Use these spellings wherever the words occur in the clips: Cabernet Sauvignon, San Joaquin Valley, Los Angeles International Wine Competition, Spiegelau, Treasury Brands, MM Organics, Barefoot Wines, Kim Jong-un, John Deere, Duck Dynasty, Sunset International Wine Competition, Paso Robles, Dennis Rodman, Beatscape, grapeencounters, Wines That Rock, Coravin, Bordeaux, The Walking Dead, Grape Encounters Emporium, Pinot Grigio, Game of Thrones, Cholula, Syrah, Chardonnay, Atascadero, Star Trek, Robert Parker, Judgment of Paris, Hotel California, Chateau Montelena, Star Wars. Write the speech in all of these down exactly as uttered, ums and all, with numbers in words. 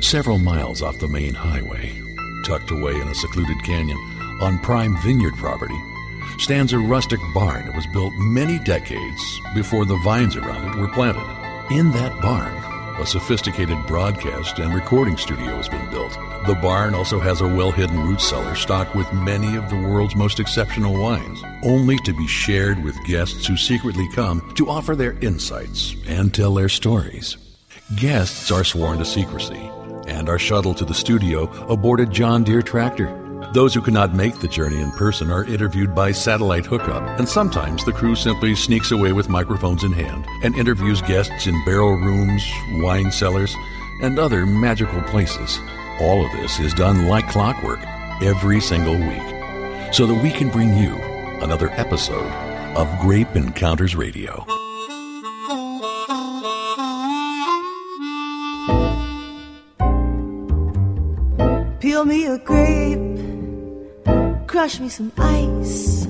several miles off the main highway, tucked away in a secluded canyon on prime vineyard property, stands a rustic barn that was built many decades before the vines around it were planted. In that barn, a sophisticated broadcast and recording studio has been built. The barn also has a well-hidden root cellar stocked with many of the world's most exceptional wines, only to be shared with guests who secretly come to offer their insights and tell their stories. Guests are sworn to secrecy and are shuttled to the studio aboard a John Deere tractor. Those who cannot make the journey in person are interviewed by satellite hookup, and sometimes the crew simply sneaks away with microphones in hand and interviews guests in barrel rooms, wine cellars, and other magical places. All of this is done like clockwork every single week, so that we can bring you another episode of Grape Encounters Radio. Peel me a grape, crush me some ice,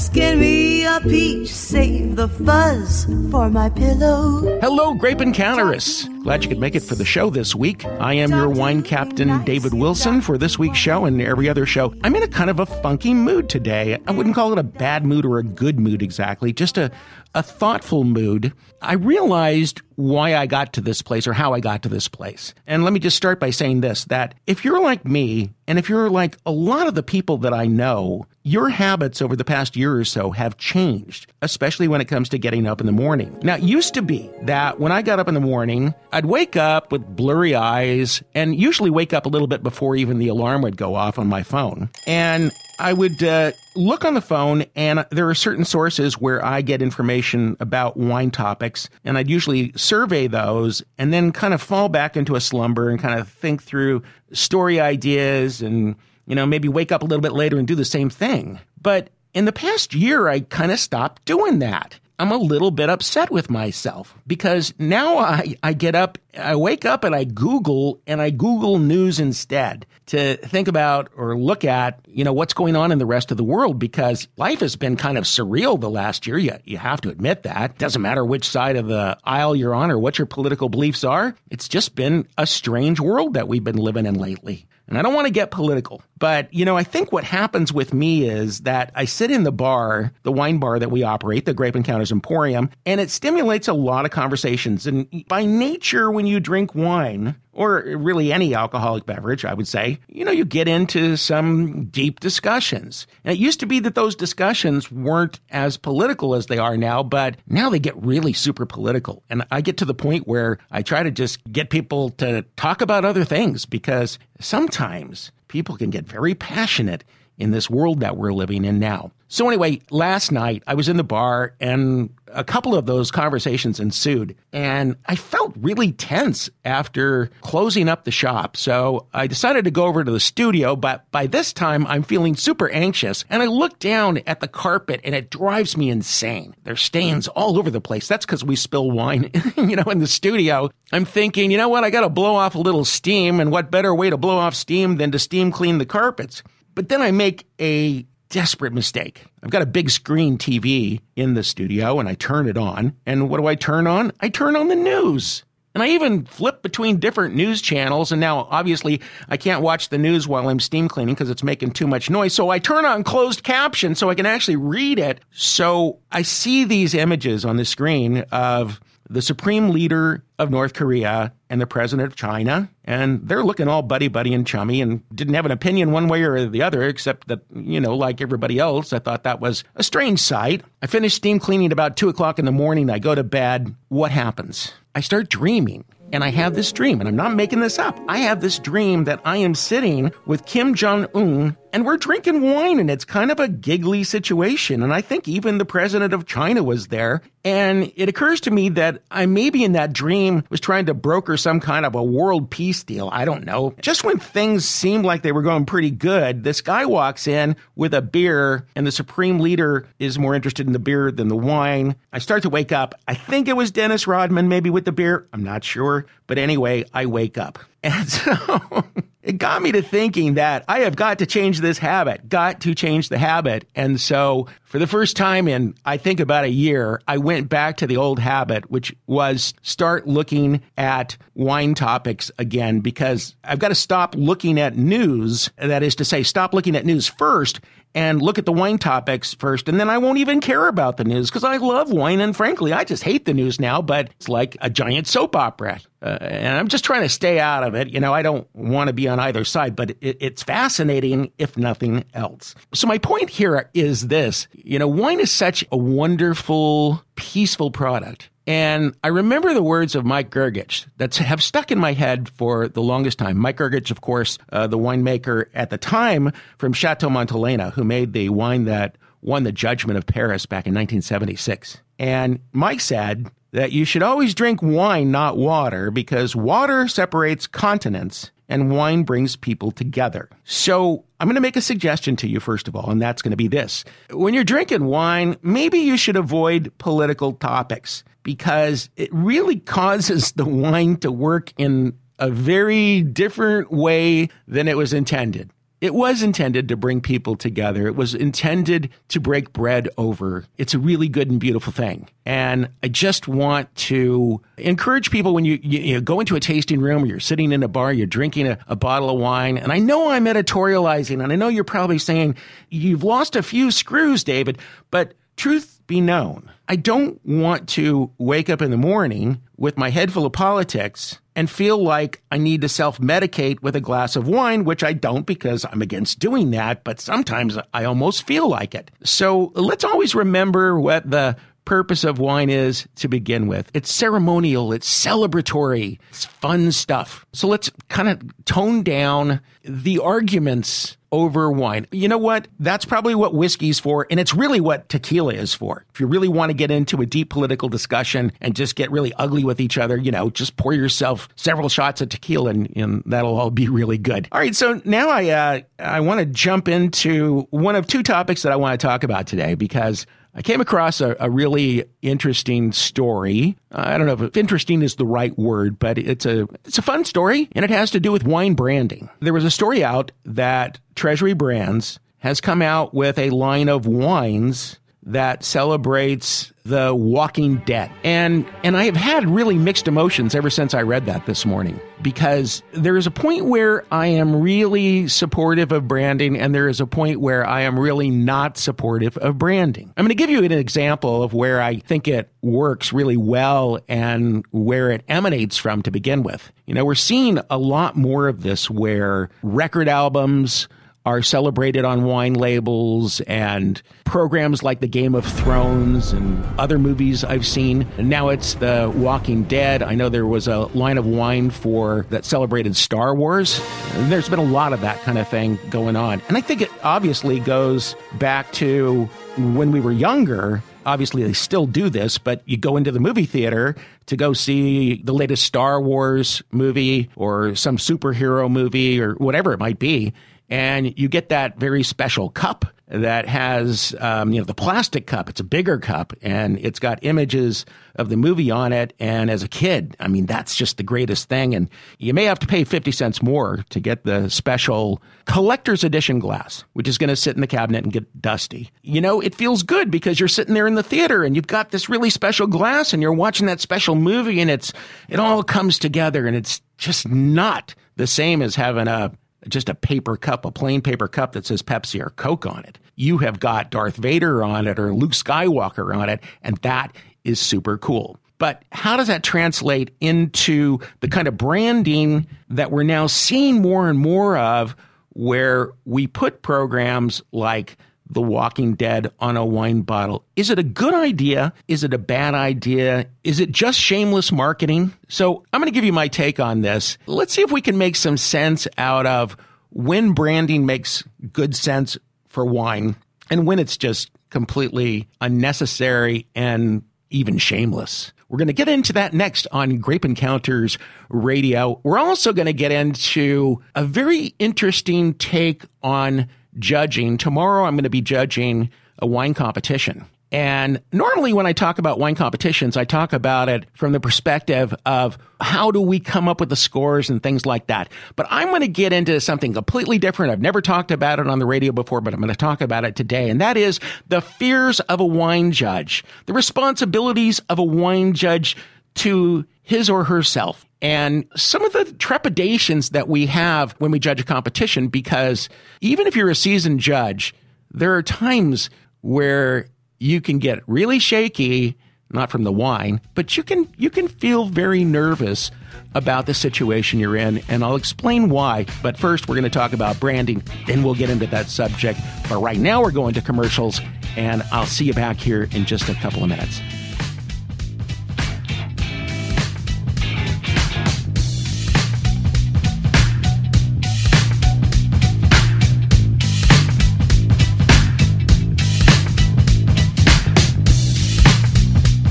skin me a peach, save the fuzz for my pillow. Hello, Grape Encounterists. Glad you could make it for the show this week. I am your wine captain, David Wilson, for this week's show and every other show. I'm in a kind of a funky mood today. I wouldn't call it a bad mood or a good mood exactly, just a, a thoughtful mood. I realized why I got to this place or how I got to this place. And let me just start by saying this, that if you're like me, and if you're like a lot of the people that I know, your habits over the past year or so have changed, especially when it comes to getting up in the morning. Now, it used to be that when I got up in the morning, I'd wake up with blurry eyes and usually wake up a little bit before even the alarm would go off on my phone. And I would uh, look on the phone, and there are certain sources where I get information about wine topics, and I'd usually survey those and then kind of fall back into a slumber and kind of think through story ideas and, you know, maybe wake up a little bit later and do the same thing. But in the past year, I kind of stopped doing that. I'm a little bit upset with myself because now I, I get up, I wake up and I Google and I Google news instead to think about or look at, you know, what's going on in the rest of the world, because life has been kind of surreal the last year. You, you have to admit that. Doesn't matter which side of the aisle you're on or what your political beliefs are. It's just been a strange world that we've been living in lately. And I don't want to get political, but, you know, I think what happens with me is that I sit in the bar, the wine bar that we operate, the Grape Encounters Emporium, and it stimulates a lot of conversations. And by nature, when you drink wine, or really any alcoholic beverage, I would say, you know, you get into some deep discussions. And it used to be that those discussions weren't as political as they are now, but now they get really super political. And I get to the point where I try to just get people to talk about other things, because sometimes people can get very passionate in this world that we're living in now. So anyway, last night I was in the bar and a couple of those conversations ensued, and I felt really tense after closing up the shop. So I decided to go over to the studio, but by this time I'm feeling super anxious, and I look down at the carpet and it drives me insane. There's stains all over the place. That's because we spill wine, you know, in the studio. I'm thinking, you know what, I got to blow off a little steam, and what better way to blow off steam than to steam clean the carpets? But then I make a desperate mistake. I've got a big screen T V in the studio, and I turn it on. And what do I turn on? I turn on the news. And I even flip between different news channels. And now, obviously, I can't watch the news while I'm steam cleaning because it's making too much noise. So I turn on closed caption so I can actually read it. So I see these images on the screen of the supreme leader of North Korea and the president of China. And they're looking all buddy-buddy and chummy, and didn't have an opinion one way or the other, except that, you know, like everybody else, I thought that was a strange sight. I finished steam cleaning about two o'clock in the morning. I go to bed. What happens? I start dreaming. And I have this dream, and I'm not making this up. I have this dream that I am sitting with Kim Jong-un, and we're drinking wine, and it's kind of a giggly situation. And I think even the president of China was there. And it occurs to me that I maybe in that dream was trying to broker some kind of a world peace deal. I don't know. Just when things seemed like they were going pretty good, this guy walks in with a beer, and the supreme leader is more interested in the beer than the wine. I start to wake up. I think it was Dennis Rodman maybe with the beer. I'm not sure. But anyway, I wake up. And so it got me to thinking that I have got to change this habit, got to change the habit. And so for the first time in, I think, about a year, I went back to the old habit, which was start looking at wine topics again, because I've got to stop looking at news. That is to say, stop looking at news first and look at the wine topics first, and then I won't even care about the news, because I love wine, and frankly, I just hate the news now, but it's like a giant soap opera. Uh, and I'm just trying to stay out of it. You know, I don't want to be on either side, but it, it's fascinating, if nothing else. So my point here is this. You know, wine is such a wonderful, peaceful product. And I remember the words of Mike Grgich that have stuck in my head for the longest time. Mike Grgich, of course, uh, the winemaker at the time from Chateau Montelena, who made the wine that won the Judgment of Paris back in nineteen seventy-six. And Mike said that you should always drink wine, not water, because water separates continents and wine brings people together. So I'm going to make a suggestion to you, first of all, and that's going to be this. When you're drinking wine, maybe you should avoid political topics, because it really causes the wine to work in a very different way than it was intended. It was intended to bring people together. It was intended to break bread over. It's a really good and beautiful thing. And I just want to encourage people, when you, you, you go into a tasting room or you're sitting in a bar, you're drinking a, a bottle of wine. And I know I'm editorializing, and I know you're probably saying, you've lost a few screws, David, but truth be known, I don't want to wake up in the morning with my head full of politics and feel like I need to self-medicate with a glass of wine, which I don't, because I'm against doing that, but sometimes I almost feel like it. So let's always remember what the purpose of wine is to begin with. It's ceremonial, it's celebratory, it's fun stuff. So let's kind of tone down the arguments over wine. You know what? That's probably what whiskey's for, and it's really what tequila is for. If you really want to get into a deep political discussion and just get really ugly with each other, you know, just pour yourself several shots of tequila, and, and that'll all be really good. All right, so now I uh, I want to jump into one of two topics that I want to talk about today, because I came across a, a really interesting story. Uh, I don't know if interesting is the right word, but it's a it's a fun story, and it has to do with wine branding. There was a story out that Treasury Brands has come out with a line of wines that celebrates The Walking Dead. And and I have had really mixed emotions ever since I read that this morning, because there is a point where I am really supportive of branding, and there is a point where I am really not supportive of branding. I'm going to give you an example of where I think it works really well and where it emanates from to begin with. You know, we're seeing a lot more of this where record albums are celebrated on wine labels, and programs like the Game of Thrones and other movies I've seen. And now it's The Walking Dead. I know there was a line of wine for that celebrated Star Wars. And there's been a lot of that kind of thing going on. And I think it obviously goes back to when we were younger. Obviously, they still do this, but you go into the movie theater to go see the latest Star Wars movie or some superhero movie or whatever it might be, and you get that very special cup that has, um, you know, the plastic cup. It's a bigger cup, and it's got images of the movie on it. And as a kid, I mean, that's just the greatest thing. And you may have to pay fifty cents more to get the special collector's edition glass, which is going to sit in the cabinet and get dusty. You know, it feels good because you're sitting there in the theater and you've got this really special glass and you're watching that special movie, and it's, it all comes together, and it's just not the same as having a just a paper cup, a plain paper cup that says Pepsi or Coke on it. You have got Darth Vader on it or Luke Skywalker on it, and that is super cool. But how does that translate into the kind of branding that we're now seeing more and more of, where we put programs like The Walking Dead on a wine bottle? Is it a good idea? Is it a bad idea? Is it just shameless marketing? So I'm going to give you my take on this. Let's see if we can make some sense out of when branding makes good sense for wine and when it's just completely unnecessary and even shameless. We're going to get into that next on Grape Encounters Radio. We're also going to get into a very interesting take on judging. Tomorrow, I'm going to be judging a wine competition. And normally when I talk about wine competitions, I talk about it from the perspective of how do we come up with the scores and things like that. But I'm going to get into something completely different. I've never talked about it on the radio before, but I'm going to talk about it today. And that is the fears of a wine judge, the responsibilities of a wine judge to his or herself, and some of the trepidations that we have when we judge a competition, because even if you're a seasoned judge, there are times where you can get really shaky, not from the wine, but you can you can feel very nervous about the situation you're in, and I'll explain why. But first, we're going to talk about branding, then we'll get into that subject. But right now, we're going to commercials, and I'll see you back here in just a couple of minutes.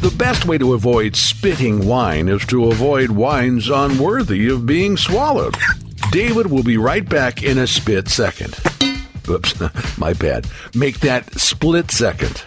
The best way to avoid spitting wine is to avoid wines unworthy of being swallowed. David will be right back in a spit second. Oops, my bad. Make that split second.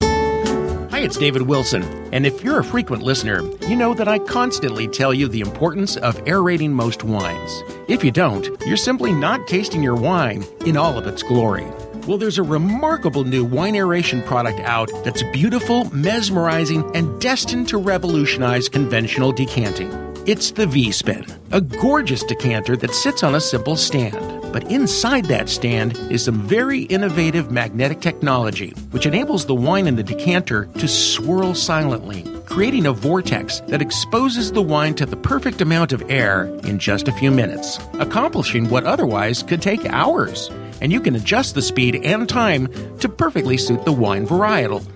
Hi, it's David Wilson, and if you're a frequent listener, you know that I constantly tell you the importance of aerating most wines. If you don't, you're simply not tasting your wine in all of its glory. Well, there's a remarkable new wine aeration product out that's beautiful, mesmerizing, and destined to revolutionize conventional decanting. It's the V-Spin, a gorgeous decanter that sits on a simple stand. But inside that stand is some very innovative magnetic technology, which enables the wine in the decanter to swirl silently, creating a vortex that exposes the wine to the perfect amount of air in just a few minutes, accomplishing what otherwise could take hours. And you can adjust the speed and time to perfectly suit the wine varietal.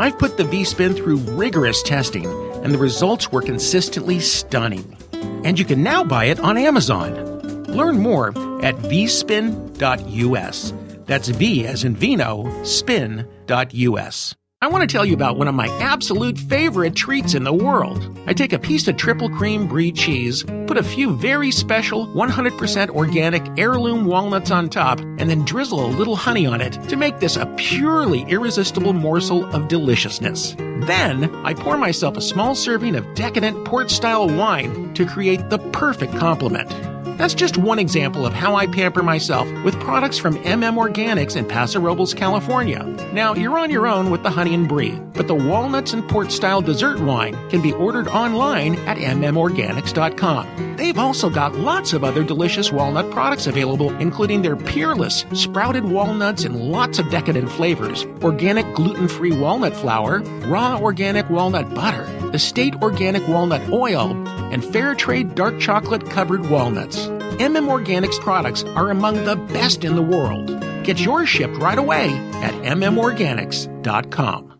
I've put the V-Spin through rigorous testing, and the results were consistently stunning. And you can now buy it on Amazon. Learn more at v spin dot u s. That's V as in Vino, spin dot u s. I want to tell you about one of my absolute favorite treats in the world. I take a piece of triple cream brie cheese, put a few very special one hundred percent organic heirloom walnuts on top, and then drizzle a little honey on it to make this a purely irresistible morsel of deliciousness. Then, I pour myself a small serving of decadent port-style wine to create the perfect complement. That's just one example of how I pamper myself with products from M M Organics in Paso Robles, California. Now, you're on your own with the honey and brie, but the walnuts and port-style dessert wine can be ordered online at m m organics dot com. They've also got lots of other delicious walnut products available, including their peerless sprouted walnuts in lots of decadent flavors, organic gluten-free walnut flour, raw organic walnut butter, estate organic walnut oil, and fair trade dark chocolate covered walnuts. M M Organics products are among the best in the world. Get yours shipped right away at m m organics dot com.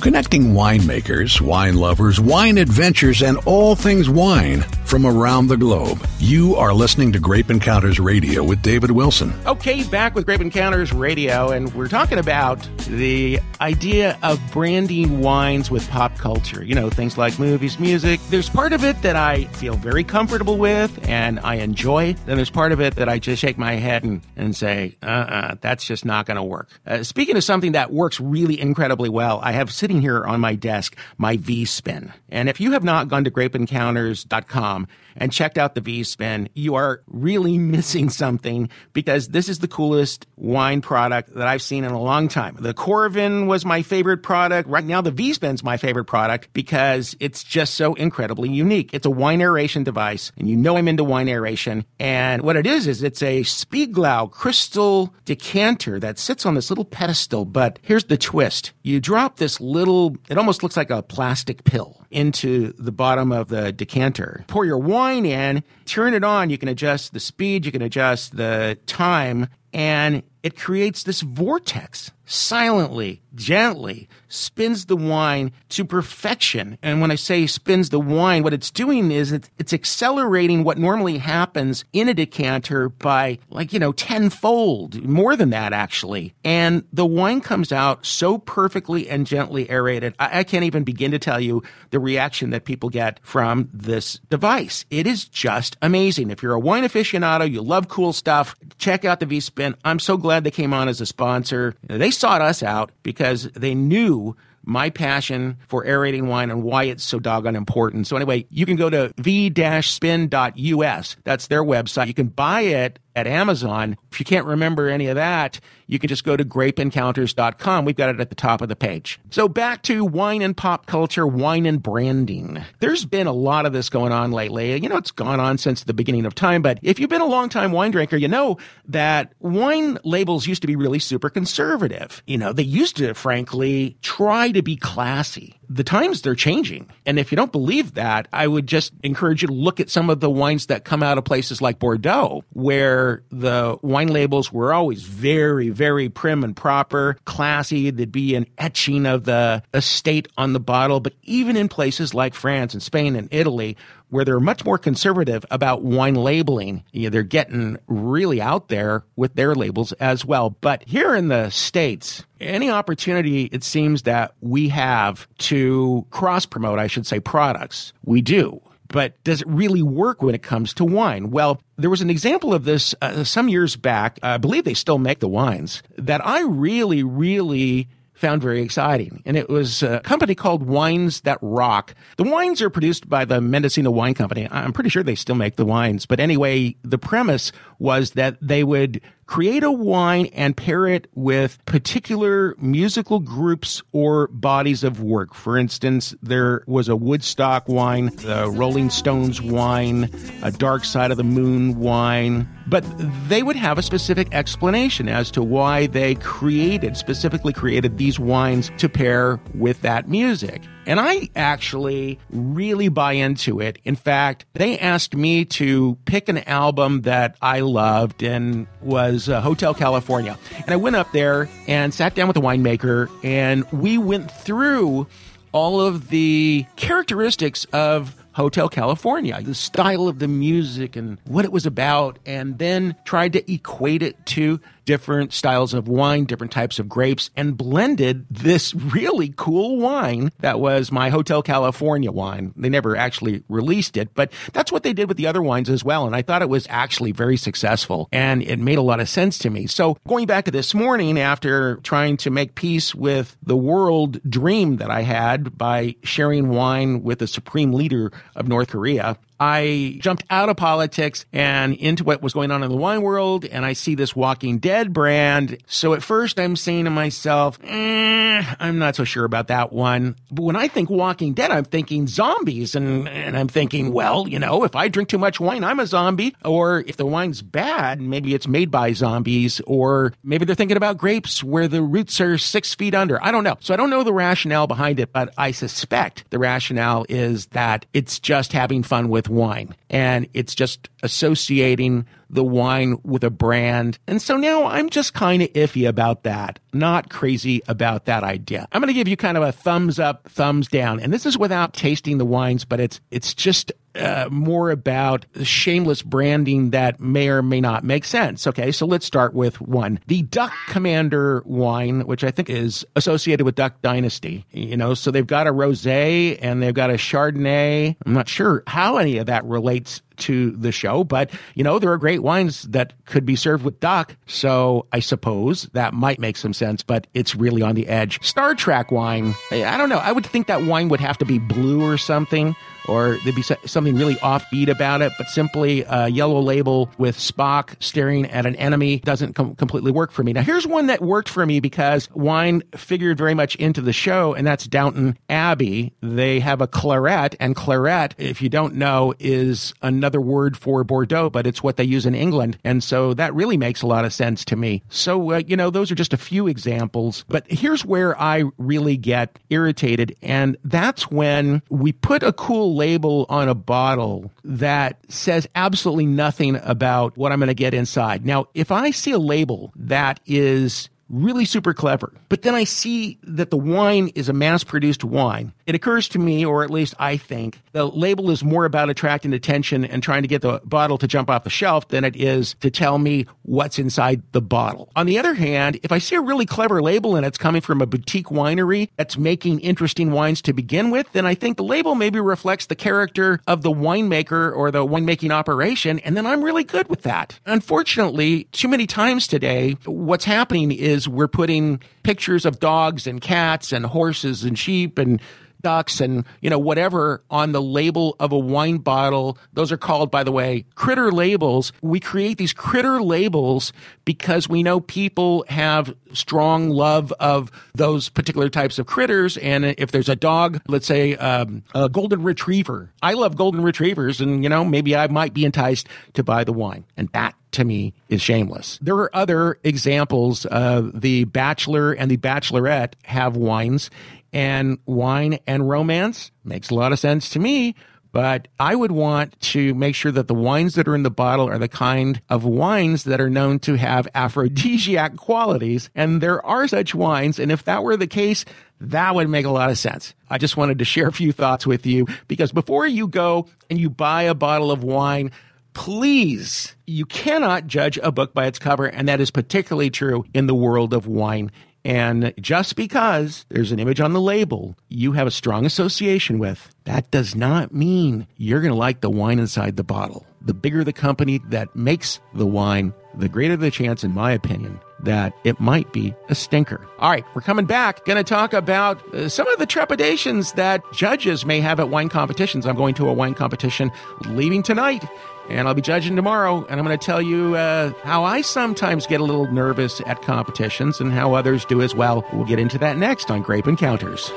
Connecting winemakers, wine lovers, wine adventures, and all things wine from around the globe. You are listening to Grape Encounters Radio with David Wilson. Okay, back with Grape Encounters Radio, and we're talking about the idea of branding wines with pop culture. You know, things like movies, music. There's part of it that I feel very comfortable with and I enjoy. Then there's part of it that I just shake my head and, and say, uh-uh, that's just not going to work. Uh, speaking of something that works really incredibly well, I have sitting here on my desk my V-Spin. And if you have not gone to grape encounters dot com, and checked out the V-Spin, you are really missing something, because this is the coolest wine product that I've seen in a long time. The Coravin was my favorite product. Right now, the V-Spin's my favorite product because it's just so incredibly unique. It's a wine aeration device, and you know I'm into wine aeration. And what it is, is it's a Spiegelau crystal decanter that sits on this little pedestal. But here's the twist. You drop this little, it almost looks like a plastic pill, into the bottom of the decanter. Pour your wine in, turn it on, you can adjust the speed, you can adjust the time, and it creates this vortex silently, gently spins the wine to perfection. And when I say spins the wine, what it's doing is it's, it's accelerating what normally happens in a decanter by like, you know, tenfold, more than that actually. And the wine comes out so perfectly and gently aerated. I, I can't even begin to tell you the reaction that people get from this device. It is just amazing. If you're a wine aficionado, you love cool stuff, check out the V-Spin. I'm so glad they came on as a sponsor. They sought us out because they knew my passion for aerating wine and why it's so doggone important. So anyway, you can go to v dash spin dot u s. That's their website. You can buy it at Amazon. If you can't remember any of that, you can just go to grape encounters dot com. We've got it at the top of the page. So back to wine and pop culture, wine and branding. There's been a lot of this going on lately. You know, it's gone on since the beginning of time, but if you've been a longtime wine drinker, you know that wine labels used to be really super conservative. You know, they used to, frankly, try to be classy. The times, they're changing. And if you don't believe that, I would just encourage you to look at some of the wines that come out of places like Bordeaux, where the wine labels were always very, very prim and proper, classy. There'd be an etching of the estate on the bottle. But even in places like France and Spain and Italy, where they're much more conservative about wine labeling, you know, they're getting really out there with their labels as well. But here in the States, any opportunity, it seems, that we have to cross-promote, I should say, products, we do. But does it really work when it comes to wine? Well, there was an example of this uh, some years back. I believe they still make the wines that I really, really found very exciting. And it was a company called Wines That Rock. The wines are produced by the Mendocino Wine Company. I'm pretty sure they still make the wines. But anyway, the premise was that they would create a wine and pair it with particular musical groups or bodies of work. For instance, there was a Woodstock wine, the Rolling Stones wine, a Dark Side of the Moon wine. But they would have a specific explanation as to why they created, specifically created these wines to pair with that music. And I actually really buy into it. In fact, they asked me to pick an album that I loved and was uh, Hotel California. And I went up there and sat down with the winemaker, and we went through all of the characteristics of Hotel California, the style of the music and what it was about, and then tried to equate it to different styles of wine, different types of grapes, and blended this really cool wine that was my Hotel California wine. They never actually released it, but that's what they did with the other wines as well, and I thought it was actually very successful, and it made a lot of sense to me. So going back to this morning, after trying to make peace with the world dream that I had by sharing wine with the supreme leader of North Korea, I jumped out of politics and into what was going on in the wine world, and I see this Walking Dead brand. So at first I'm saying to myself, eh, I'm not so sure about that one. But when I think Walking Dead, I'm thinking zombies, and, and I'm thinking, well, you know, if I drink too much wine, I'm a zombie. Or if the wine's bad, maybe it's made by zombies, or maybe they're thinking about grapes where the roots are six feet under. I don't know. So I don't know the rationale behind it, but I suspect the rationale is that it's just having fun with wine, and it's just associating the wine with a brand. And so now I'm just kind of iffy about that, not crazy about that idea. I'm going to give you kind of a thumbs up, thumbs down, and this is without tasting the wines, but it's it's just uh, more about shameless branding that may or may not make sense. Okay, so let's start with one. The Duck Commander wine, which I think is associated with Duck Dynasty. You know, so they've got a rosé and they've got a Chardonnay. I'm not sure how any of that relates to the show, but you know, there are great wines that could be served with duck, so I suppose that might make some sense, but it's really on the edge. Star Trek wine, I don't know, I would think that wine would have to be blue or something, or there'd be something really offbeat about it, but simply a yellow label with Spock staring at an enemy doesn't com- completely work for me. Now, here's one that worked for me because wine figured very much into the show, and that's Downton Abbey. They have a claret, and claret, if you don't know, is another word for Bordeaux, but it's what they use in England, and so that really makes a lot of sense to me. So, uh, you know, those are just a few examples, but here's where I really get irritated, and that's when we put a cool label on a bottle that says absolutely nothing about what I'm going to get inside. Now, if I see a label that is Really super clever. But then I see that the wine is a mass-produced wine. It occurs to me, or at least I think, the label is more about attracting attention and trying to get the bottle to jump off the shelf than it is to tell me what's inside the bottle. On the other hand, if I see a really clever label and it's coming from a boutique winery that's making interesting wines to begin with, then I think the label maybe reflects the character of the winemaker or the winemaking operation, and then I'm really good with that. Unfortunately, too many times today, what's happening is we're putting pictures of dogs and cats and horses and sheep and ducks and, you know, whatever on the label of a wine bottle. Those are called, by the way, critter labels. We create these critter labels because we know people have strong love of those particular types of critters. And if there's a dog, let's say um, a golden retriever, I love golden retrievers, and, you know, maybe I might be enticed to buy the wine. And that, to me, is shameless. There are other examples. Uh, the Bachelor and the Bachelorette have wines, and wine and romance makes a lot of sense to me. But I would want to make sure that the wines that are in the bottle are the kind of wines that are known to have aphrodisiac qualities. And there are such wines. And if that were the case, that would make a lot of sense. I just wanted to share a few thoughts with you, because before you go and you buy a bottle of wine, please, you cannot judge a book by its cover, and that is particularly true in the world of wine. And just because there's an image on the label you have a strong association with, that does not mean you're going to like the wine inside the bottle. The bigger the company that makes the wine, the greater the chance, in my opinion, that it might be a stinker. All right, we're coming back. Going to talk about uh, some of the trepidations that judges may have at wine competitions. I'm going to a wine competition leaving tonight, and I'll be judging tomorrow, and I'm going to tell you uh, how I sometimes get a little nervous at competitions and how others do as well. We'll get into that next on Grape Encounters.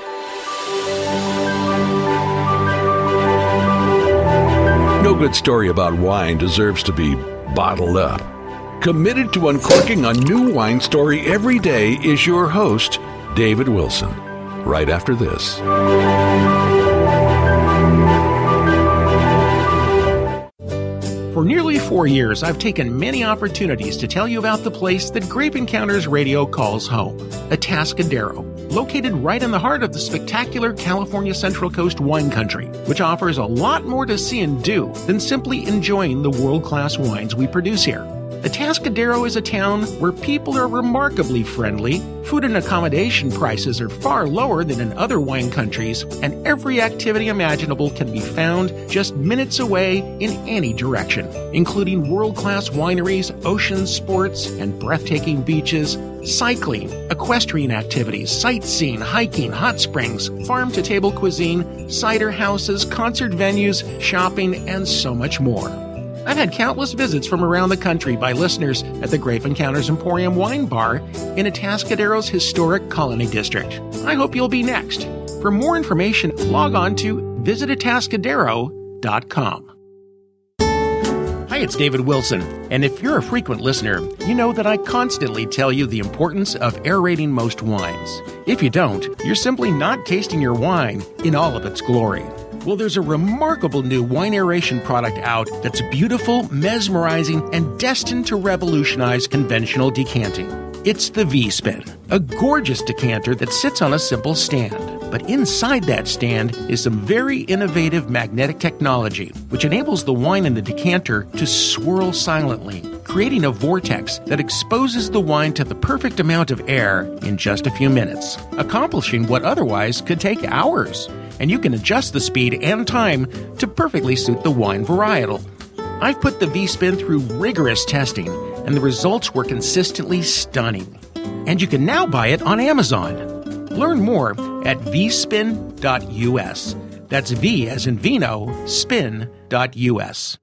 No good story about wine deserves to be bottled up. Committed to uncorking a new wine story every day is your host, David Wilson. Right after this. For nearly four years, I've taken many opportunities to tell you about the place that Grape Encounters Radio calls home, Atascadero, located right in the heart of the spectacular California Central Coast wine country, which offers a lot more to see and do than simply enjoying the world-class wines we produce here. Atascadero is a town where people are remarkably friendly, food and accommodation prices are far lower than in other wine countries, and every activity imaginable can be found just minutes away in any direction, including world-class wineries, ocean sports, and breathtaking beaches, cycling, equestrian activities, sightseeing, hiking, hot springs, farm-to-table cuisine, cider houses, concert venues, shopping, and so much more. I've had countless visits from around the country by listeners at the Grape Encounters Emporium Wine Bar in Atascadero's historic Colony District. I hope you'll be next. For more information, log on to visit atascadero dot com. Hi, it's David Wilson, and if you're a frequent listener, you know that I constantly tell you the importance of aerating most wines. If you don't, you're simply not tasting your wine in all of its glory. Well, there's a remarkable new wine aeration product out that's beautiful, mesmerizing, and destined to revolutionize conventional decanting. It's the V-Spin, a gorgeous decanter that sits on a simple stand. But inside that stand is some very innovative magnetic technology, which enables the wine in the decanter to swirl silently, creating a vortex that exposes the wine to the perfect amount of air in just a few minutes, accomplishing what otherwise could take hours. And you can adjust the speed and time to perfectly suit the wine varietal. I've put the V-Spin through rigorous testing, and the results were consistently stunning. And you can now buy it on Amazon. Learn more at v spin dot u s. That's V as in Vino, spin dot u s.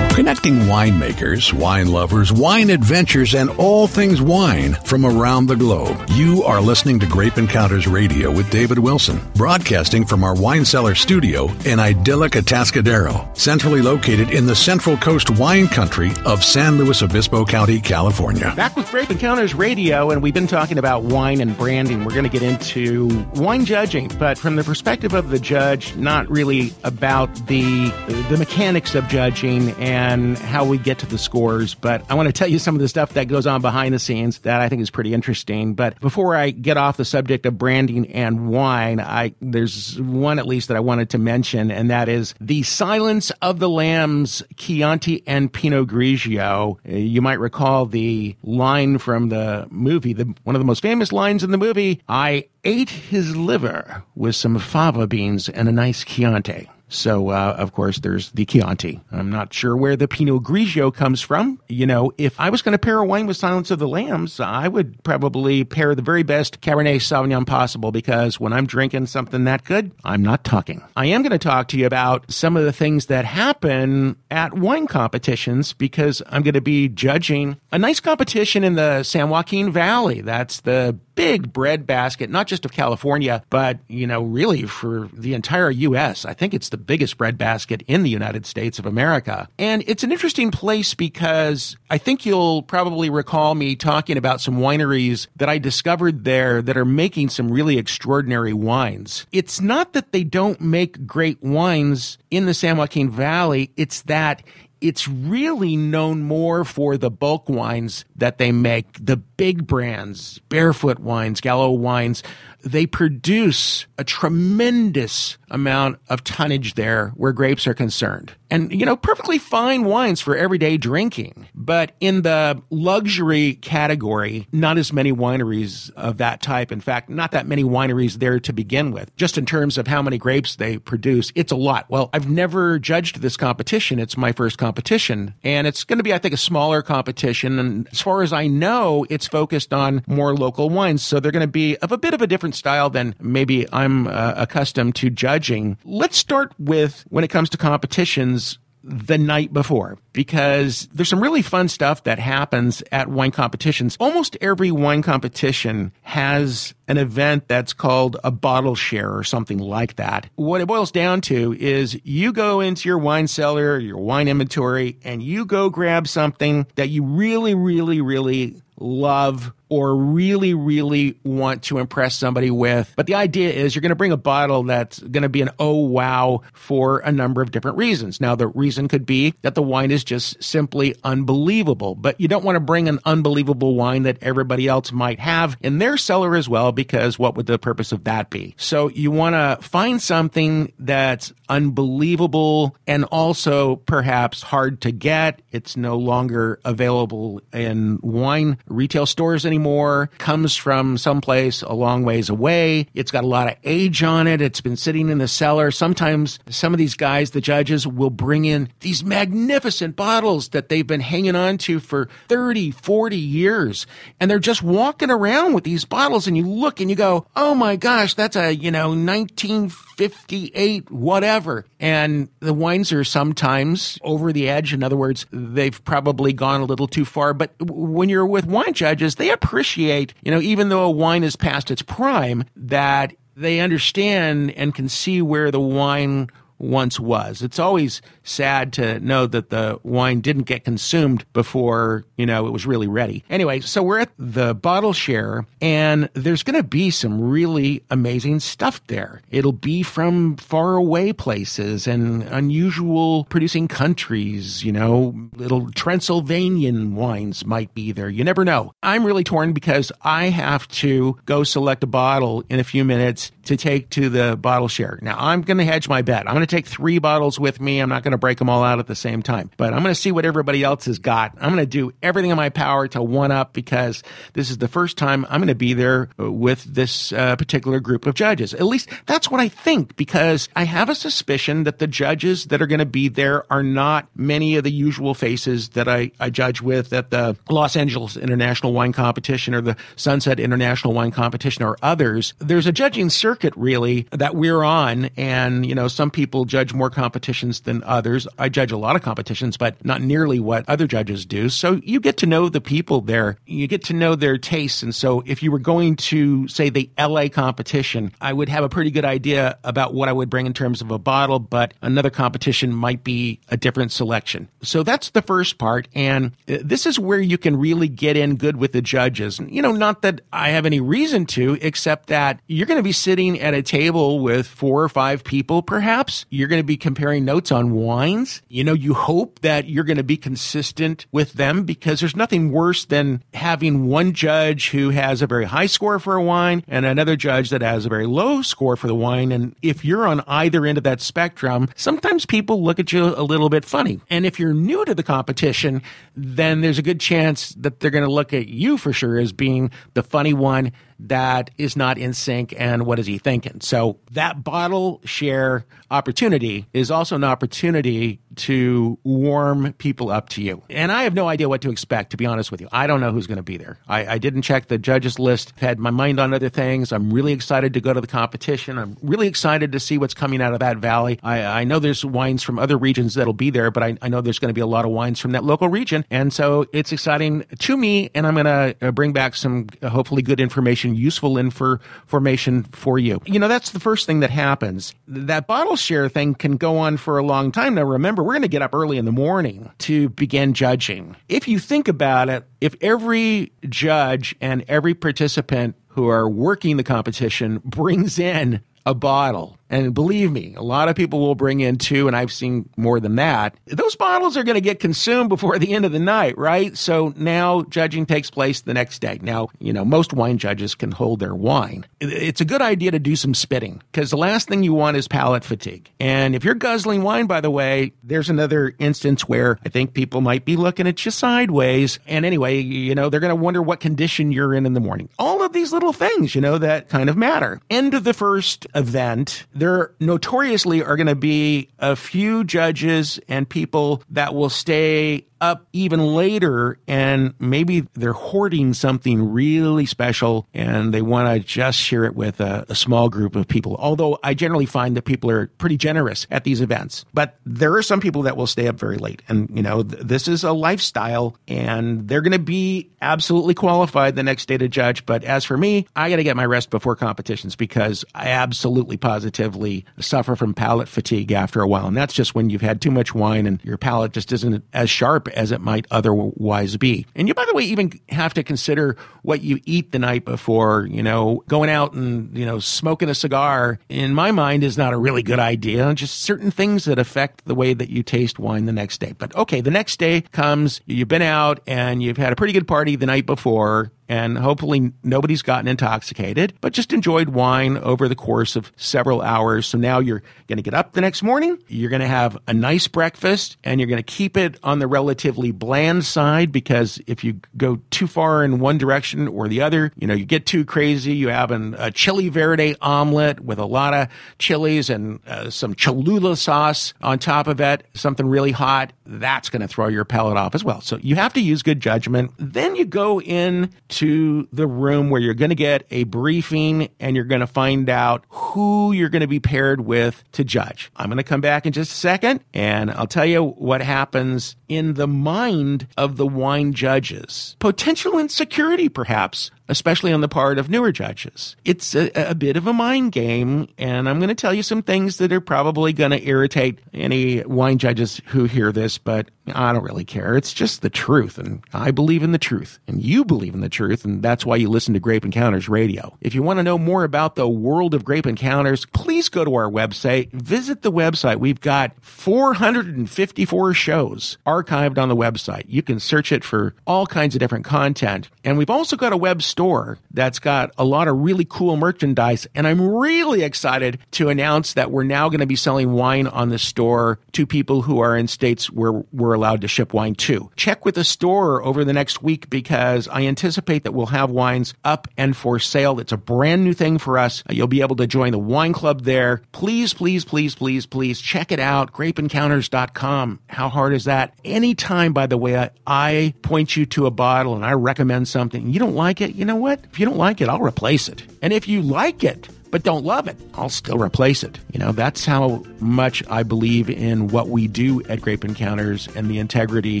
Connecting winemakers, wine lovers, wine adventures, and all things wine from around the globe. You are listening to Grape Encounters Radio with David Wilson, broadcasting from our wine cellar studio in idyllic Atascadero, centrally located in the Central Coast wine country of San Luis Obispo County, California. Back with Grape Encounters Radio, and we've been talking about wine and branding. We're going to get into wine judging, but from the perspective of the judge, not really about the, the mechanics of judging and And how we get to the scores. But I want to tell you some of the stuff that goes on behind the scenes that I think is pretty interesting. But before I get off the subject of branding and wine, I there's one at least that I wanted to mention, and that is the Silence of the Lambs, Chianti and Pinot Grigio. You might recall the line from the movie, the, one of the most famous lines in the movie, "I ate his liver with some fava beans and a nice Chianti." So, uh, of course, there's the Chianti. I'm not sure where the Pinot Grigio comes from. You know, if I was going to pair a wine with Silence of the Lambs, I would probably pair the very best Cabernet Sauvignon possible, because when I'm drinking something that good, I'm not talking. I am going to talk to you about some of the things that happen at wine competitions, because I'm going to be judging a nice competition in the San Joaquin Valley. That's the big breadbasket, not just of California, but, you know, really for the entire U S I think it's the biggest breadbasket in the United States of America. And it's an interesting place because I think you'll probably recall me talking about some wineries that I discovered there that are making some really extraordinary wines. It's not that they don't make great wines in the San Joaquin Valley. It's that it's really known more for the bulk wines that they make, the big brands, Barefoot Wines, Gallo Wines. They produce a tremendous amount of tonnage there where grapes are concerned. And, you know, perfectly fine wines for everyday drinking. But in the luxury category, not as many wineries of that type. In fact, not that many wineries there to begin with. Just in terms of how many grapes they produce, it's a lot. Well, I've never judged this competition. It's my first competition. And it's going to be, I think, a smaller competition. And as far as I know, it's focused on more local wines. So they're going to be of a bit of a different style than maybe I'm uh, accustomed to judging. Let's start with, when it comes to competitions, the night before, because there's some really fun stuff that happens at wine competitions. Almost every wine competition has an event that's called a bottle share or something like that. What it boils down to is you go into your wine cellar, your wine inventory, and you go grab something that you really, really, really love or really, really want to impress somebody with. But the idea is you're going to bring a bottle that's going to be an oh wow for a number of different reasons. Now, the reason could be that the wine is just simply unbelievable, but you don't want to bring an unbelievable wine that everybody else might have in their cellar as well, because what would the purpose of that be? So you want to find something that's unbelievable and also perhaps hard to get. It's no longer available in wine retail stores anymore. Anymore, comes from someplace a long ways away. It's got a lot of age on it. It's been sitting in the cellar. Sometimes some of these guys, the judges, will bring in these magnificent bottles that they've been hanging on to for thirty, forty years. And they're just walking around with these bottles, and you look and you go, oh my gosh, that's a, you know, nineteen fifty-eight, whatever. And the wines are sometimes over the edge. In other words, they've probably gone a little too far. But when you're with wine judges, they have appreciate, you know, even though a wine is past its prime, that they understand and can see where the wine once was. It's always sad to know that the wine didn't get consumed before, you know, it was really ready. Anyway, so we're at the bottle share, and there's going to be some really amazing stuff there. It'll be from far away places and unusual producing countries, you know, little Transylvanian wines might be there. You never know. I'm really torn because I have to go select a bottle in a few minutes to take to the bottle share. Now, I'm going to hedge my bet. I'm going to take three bottles with me. I'm not going to break them all out at the same time, but I'm going to see what everybody else has got. I'm going to do everything in my power to one up, because this is the first time I'm going to be there with this uh, particular group of judges. At least that's what I think, because I have a suspicion that the judges that are going to be there are not many of the usual faces that I, I judge with at the Los Angeles International Wine Competition or the Sunset International Wine Competition or others. There's a judging circuit really that we're on, and you know, some people people judge more competitions than others. I judge a lot of competitions, but not nearly what other judges do. So you get to know the people there. You get to know their tastes. And so if you were going to, say, the L A competition, I would have a pretty good idea about what I would bring in terms of a bottle, but another competition might be a different selection. So that's the first part. And this is where you can really get in good with the judges. You know, not that I have any reason to, except that you're going to be sitting at a table with four or five people, perhaps. You're going to be comparing notes on wines. You know, you hope that you're going to be consistent with them, because there's nothing worse than having one judge who has a very high score for a wine and another judge that has a very low score for the wine. And if you're on either end of that spectrum, sometimes people look at you a little bit funny. And if you're new to the competition, then there's a good chance that they're going to look at you for sure as being the funny one that is not in sync and what is he thinking. So that bottle share opportunity is also an opportunity to warm people up to you. And I have no idea what to expect, to be honest with you. I don't know who's going to be there. I, I didn't check the judges list, had my mind on other things. I'm really excited to go to the competition. I'm really excited to see what's coming out of that valley. I, I know there's wines from other regions that'll be there, but I, I know there's going to be a lot of wines from that local region. And so it's exciting to me, and I'm going to bring back some uh, hopefully good information, useful information for you. You know, that's the first thing that happens. That bottle share thing can go on for a long time. Now, remember, we're going to get up early in the morning to begin judging. If you think about it, if every judge and every participant who are working the competition brings in a bottle, and believe me, a lot of people will bring in two, and I've seen more than that, those bottles are going to get consumed before the end of the night, right? So now judging takes place the next day. Now, you know, most wine judges can hold their wine. It's a good idea to do some spitting, because the last thing you want is palate fatigue. And if you're guzzling wine, by the way, there's another instance where I think people might be looking at you sideways. And anyway, you know, they're going to wonder what condition you're in in the morning. All of these little things, you know, that kind of matter. End of the first event, there notoriously are going to be a few judges and people that will stay up even later, and maybe they're hoarding something really special and they want to just share it with a, a small group of people. Although I generally find that people are pretty generous at these events, but there are some people that will stay up very late. And, you know, th- this is a lifestyle, and they're going to be absolutely qualified the next day to judge. But as for me, I got to get my rest before competitions, because I absolutely positively suffer from palate fatigue after a while. And that's just when you've had too much wine and your palate just isn't as sharp as it might otherwise be. And you, by the way, even have to consider what you eat the night before. You know, going out and, you know, smoking a cigar, in my mind, is not a really good idea. Just certain things that affect the way that you taste wine the next day. But okay, the next day comes, you've been out and you've had a pretty good party the night before, and hopefully nobody's gotten intoxicated, but just enjoyed wine over the course of several hours. So now you're going to get up the next morning, you're going to have a nice breakfast, and you're going to keep it on the relatively bland side, because if you go too far in one direction or the other, you know, you get too crazy. You have an, a chili verde omelet with a lot of chilies and uh, some Cholula sauce on top of it, something really hot. That's going to throw your palate off as well. So you have to use good judgment. Then you go in to the room where you're going to get a briefing, and you're going to find out who you're going to be paired with to judge. I'm going to come back in just a second, and I'll tell you what happens in the mind of the wine judges. Potential insecurity, perhaps, especially on the part of newer judges. It's a, a bit of a mind game, and I'm going to tell you some things that are probably going to irritate any wine judges who hear this, but I don't really care. It's just the truth, and I believe in the truth, and you believe in the truth, and that's why you listen to Grape Encounters Radio. If you want to know more about the world of Grape Encounters, please go to our website. Visit the website. We've got four hundred fifty-four shows archived on the website. You can search it for all kinds of different content, and we've also got a web store that's got a lot of really cool merchandise, and I'm really excited to announce that we're now going to be selling wine on the store to people who are in states where we're allowed to ship wine to. Check with the store over the next week, because I anticipate that we'll have wines up and for sale. It's a brand new thing for us. You'll be able to join the wine club there. Please, please, please, please, please check it out. grape encounters dot com. How hard is that? Anytime, by the way, I, I point you to a bottle and I recommend something, you don't like it, you know what? If you don't like it, I'll replace it. And if you like it, but don't love it, I'll still replace it. You know, that's how much I believe in what we do at Grape Encounters and the integrity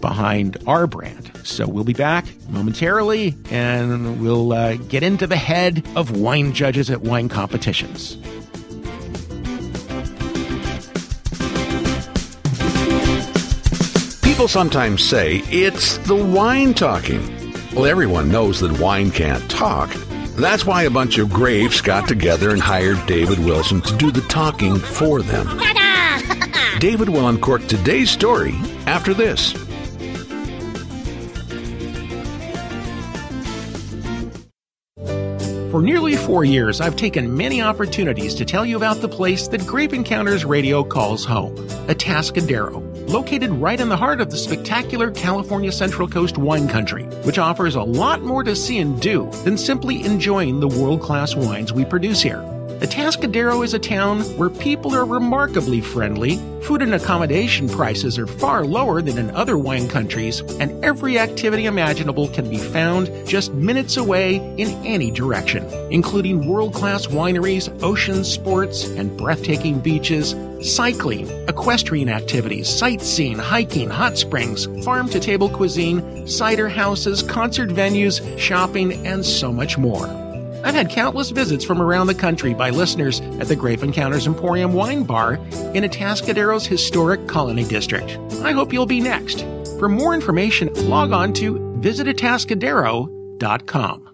behind our brand. So we'll be back momentarily, and we'll uh, get into the head of wine judges at wine competitions. People sometimes say it's the wine talking. Well, everyone knows that wine can't talk. That's why a bunch of grapes got together and hired David Wilson to do the talking for them. David will uncork today's story after this. For nearly four years, I've taken many opportunities to tell you about the place that Grape Encounters Radio calls home, Atascadero, located right in the heart of the spectacular California Central Coast wine country, which offers a lot more to see and do than simply enjoying the world-class wines we produce here. Atascadero is a town where people are remarkably friendly, food and accommodation prices are far lower than in other wine countries, and every activity imaginable can be found just minutes away in any direction, including world-class wineries, ocean sports, and breathtaking beaches, cycling, equestrian activities, sightseeing, hiking, hot springs, farm-to-table cuisine, cider houses, concert venues, shopping, and so much more. I've had countless visits from around the country by listeners at the Grape Encounters Emporium Wine Bar in Atascadero's historic Colony District. I hope you'll be next. For more information, log on to visit atascadero dot com.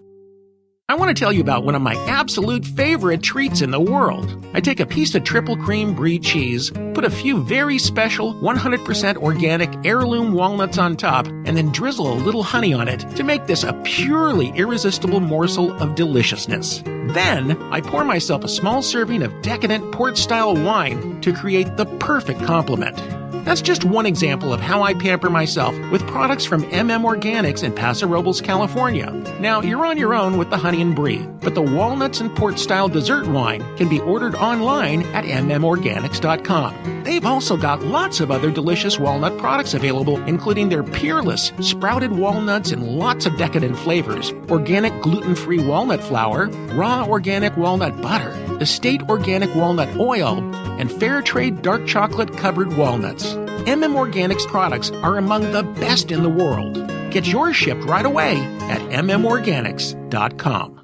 I want to tell you about one of my absolute favorite treats in the world. I take a piece of triple cream brie cheese, put a few very special one hundred percent organic heirloom walnuts on top, and then drizzle a little honey on it to make this a purely irresistible morsel of deliciousness. Then, I pour myself a small serving of decadent port-style wine to create the perfect complement. That's just one example of how I pamper myself with products from M M Organics in Paso Robles, California. Now, you're on your own with the honey and brie, but the walnuts and port-style dessert wine can be ordered online at m m organics dot com. They've also got lots of other delicious walnut products available, including their peerless sprouted walnuts in lots of decadent flavors, organic gluten-free walnut flour, raw organic walnut butter, estate organic walnut oil, and fair trade dark chocolate covered walnuts. M M Organics products are among the best in the world. Get yours shipped right away at m m organics dot com.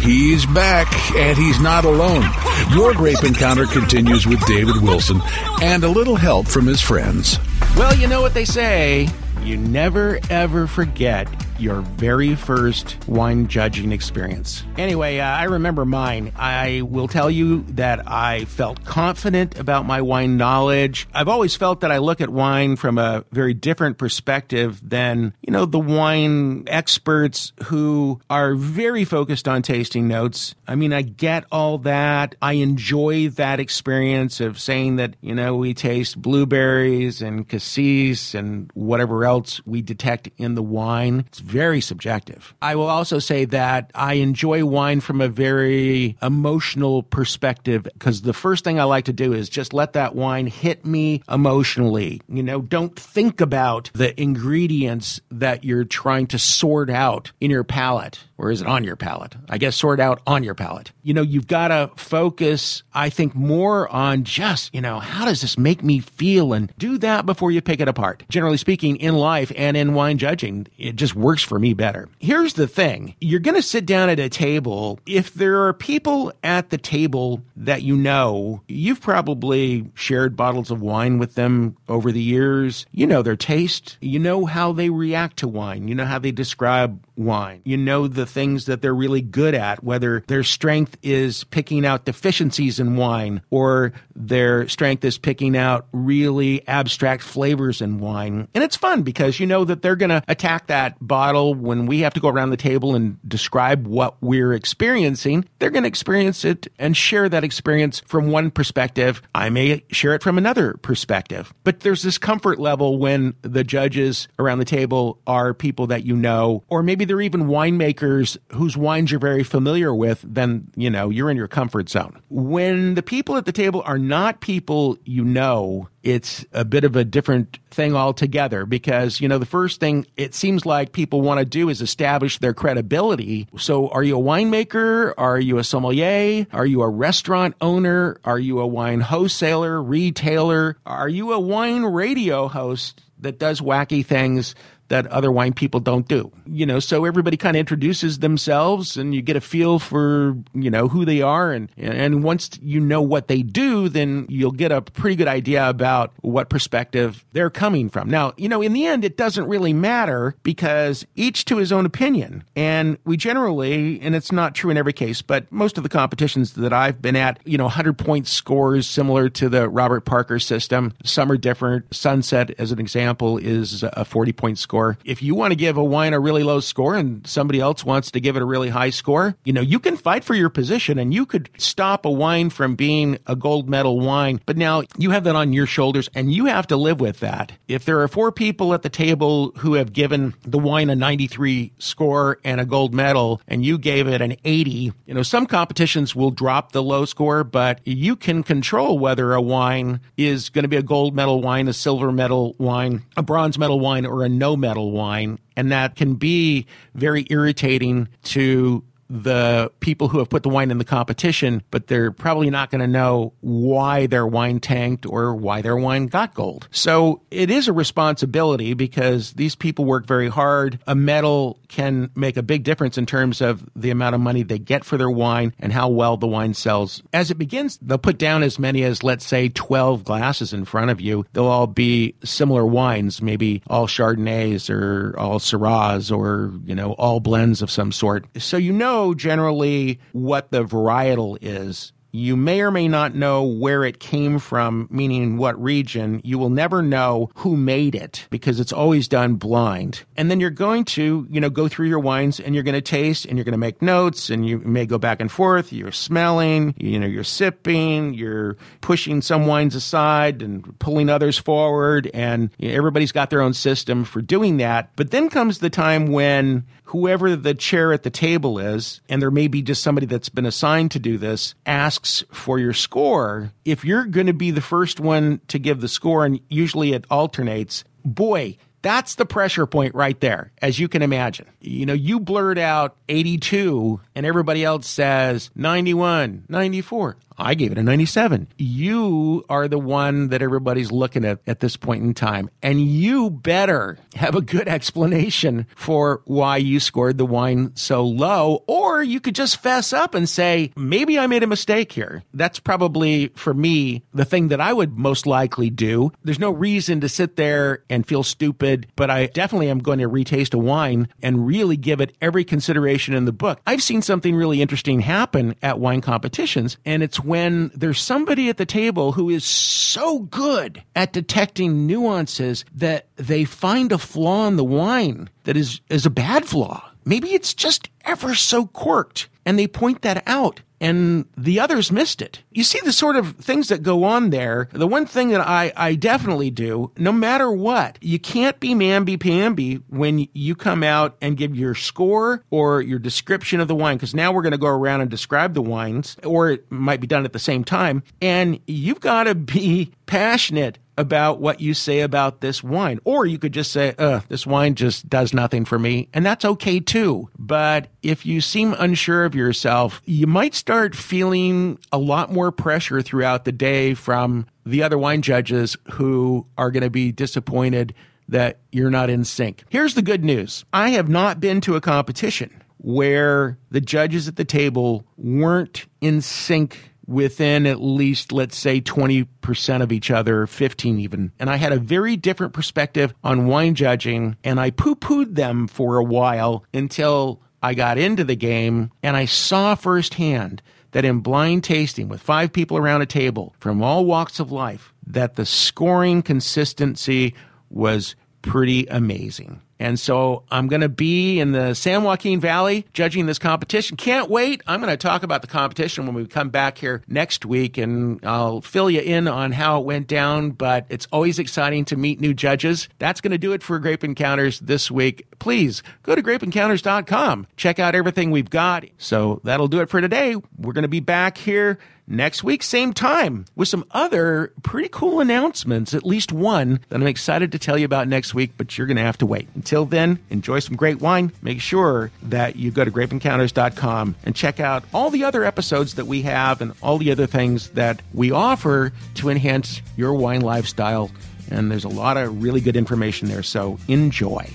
He's back, and he's not alone. Your Grape Encounter continues with David Wilson and a little help from his friends. Well, you know what they say. You never, ever forget your very first wine judging experience. Anyway, uh, I remember mine. I will tell you that I felt confident about my wine knowledge. I've always felt that I look at wine from a very different perspective than, you know, the wine experts who are very focused on tasting notes. I mean, I get all that. I enjoy that experience of saying that, you know, we taste blueberries and cassis and whatever else we detect in the wine. It's very subjective. I will also say that I enjoy wine from a very emotional perspective, because the first thing I like to do is just let that wine hit me emotionally. You know, don't think about the ingredients that you're trying to sort out in your palate. Or is it on your palate? I guess sort out on your palate. You know, you've got to focus, I think, more on just, you know, how does this make me feel? And do that before you pick it apart. Generally speaking, in life and in wine judging, it just works for me better. Here's the thing. You're going to sit down at a table. If there are people at the table that you know, you've probably shared bottles of wine with them over the years. You know their taste. You know how they react to wine. You know how they describe wine. You know the things that they're really good at, whether their strength is picking out deficiencies in wine or their strength is picking out really abstract flavors in wine. And it's fun because you know that they're going to attack that bottle when we have to go around the table and describe what we're experiencing. They're going to experience it and share that experience from one perspective. I may share it from another perspective. But there's this comfort level when the judges around the table are people that you know, or maybe they're even winemakers whose wines you're very familiar with, then, you know, you're in your comfort zone. When the people at the table are not people you know, it's a bit of a different thing altogether because, you know, the first thing it seems like people want to do is establish their credibility. So are you a winemaker? Are you a sommelier? Are you a restaurant owner? Are you a wine wholesaler, retailer? Are you a wine radio host that does wacky things that other wine people don't do? You know, so everybody kind of introduces themselves and you get a feel for, you know, who they are. And, and once you know what they do, then you'll get a pretty good idea about what perspective they're coming from. Now, you know, in the end, it doesn't really matter because each to his own opinion. And we generally, and it's not true in every case, but most of the competitions that I've been at, you know, one hundred point scores similar to the Robert Parker system. Some are different. Sunset, as an example, is a forty point score. If you want to give a wine a really low score and somebody else wants to give it a really high score, you know, you can fight for your position and you could stop a wine from being a gold medal wine. But now you have that on your shoulders and you have to live with that. If there are four people at the table who have given the wine a ninety-three score and a gold medal and you gave it an eighty, you know, some competitions will drop the low score, but you can control whether a wine is going to be a gold medal wine, a silver medal wine, a bronze medal wine, or a no medal metal wine, and that can be very irritating to the people who have put the wine in the competition, but they're probably not going to know why their wine tanked or why their wine got gold. So it is a responsibility because these people work very hard. A medal can make a big difference in terms of the amount of money they get for their wine and how well the wine sells. As it begins, they'll put down as many as, let's say, twelve glasses in front of you. They'll all be similar wines, maybe all Chardonnays or all Syrahs or, you know, all blends of some sort. So you know generally what the varietal is. You may or may not know where it came from, meaning what region. You will never know who made it because it's always done blind. And then you're going to, you know, go through your wines and you're going to taste and you're going to make notes and you may go back and forth. You're smelling, you know, you're sipping, you're pushing some wines aside and pulling others forward. And you know, everybody's got their own system for doing that. But then comes the time when whoever the chair at the table is, and there may be just somebody that's been assigned to do this, asks for your score. If you're going to be the first one to give the score, and usually it alternates, boy, that's the pressure point right there, as you can imagine. You know, you blurt out eighty-two, and everybody else says ninety-one, ninety-four. I gave it a ninety-seven. You are the one that everybody's looking at at this point in time. And you better have a good explanation for why you scored the wine so low. Or you could just fess up and say, maybe I made a mistake here. That's probably, for me, the thing that I would most likely do. There's no reason to sit there and feel stupid, but I definitely am going to retaste a wine and really give it every consideration in the book. I've seen something really interesting happen at wine competitions, and it's when there's somebody at the table who is so good at detecting nuances that they find a flaw in the wine that is, is a bad flaw. Maybe it's just ever so quirked, and they point that out, and the others missed it. You see the sort of things that go on there. The one thing that I, I definitely do, no matter what, you can't be mamby-pamby when you come out and give your score or your description of the wine, because now we're going to go around and describe the wines, or it might be done at the same time, and you've got to be passionate about what you say about this wine. Or you could just say, uh, this wine just does nothing for me. And that's okay too. But if you seem unsure of yourself, you might start feeling a lot more pressure throughout the day from the other wine judges who are going to be disappointed that you're not in sync. Here's the good news. I have not been to a competition where the judges at the table weren't in sync within at least, let's say, twenty percent of each other, fifteen even. And I had a very different perspective on wine judging, and I poo-pooed them for a while until I got into the game, and I saw firsthand that in blind tasting with five people around a table from all walks of life, that the scoring consistency was pretty amazing. And so I'm going to be in the San Joaquin Valley judging this competition. Can't wait. I'm going to talk about the competition when we come back here next week, and I'll fill you in on how it went down. But it's always exciting to meet new judges. That's going to do it for Grape Encounters this week. Please go to grape encounters dot com. Check out everything we've got. So that'll do it for today. We're going to be back here next week, same time, with some other pretty cool announcements, at least one that I'm excited to tell you about next week, but you're going to have to wait. Until then, enjoy some great wine. Make sure that you go to grape encounters dot com and check out all the other episodes that we have and all the other things that we offer to enhance your wine lifestyle. And there's a lot of really good information there, so enjoy.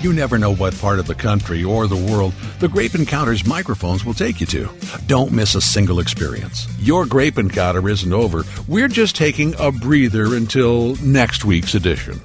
You never know what part of the country or the world the Grape Encounters microphones will take you to. Don't miss a single experience. Your Grape Encounter isn't over. We're just taking a breather until next week's edition.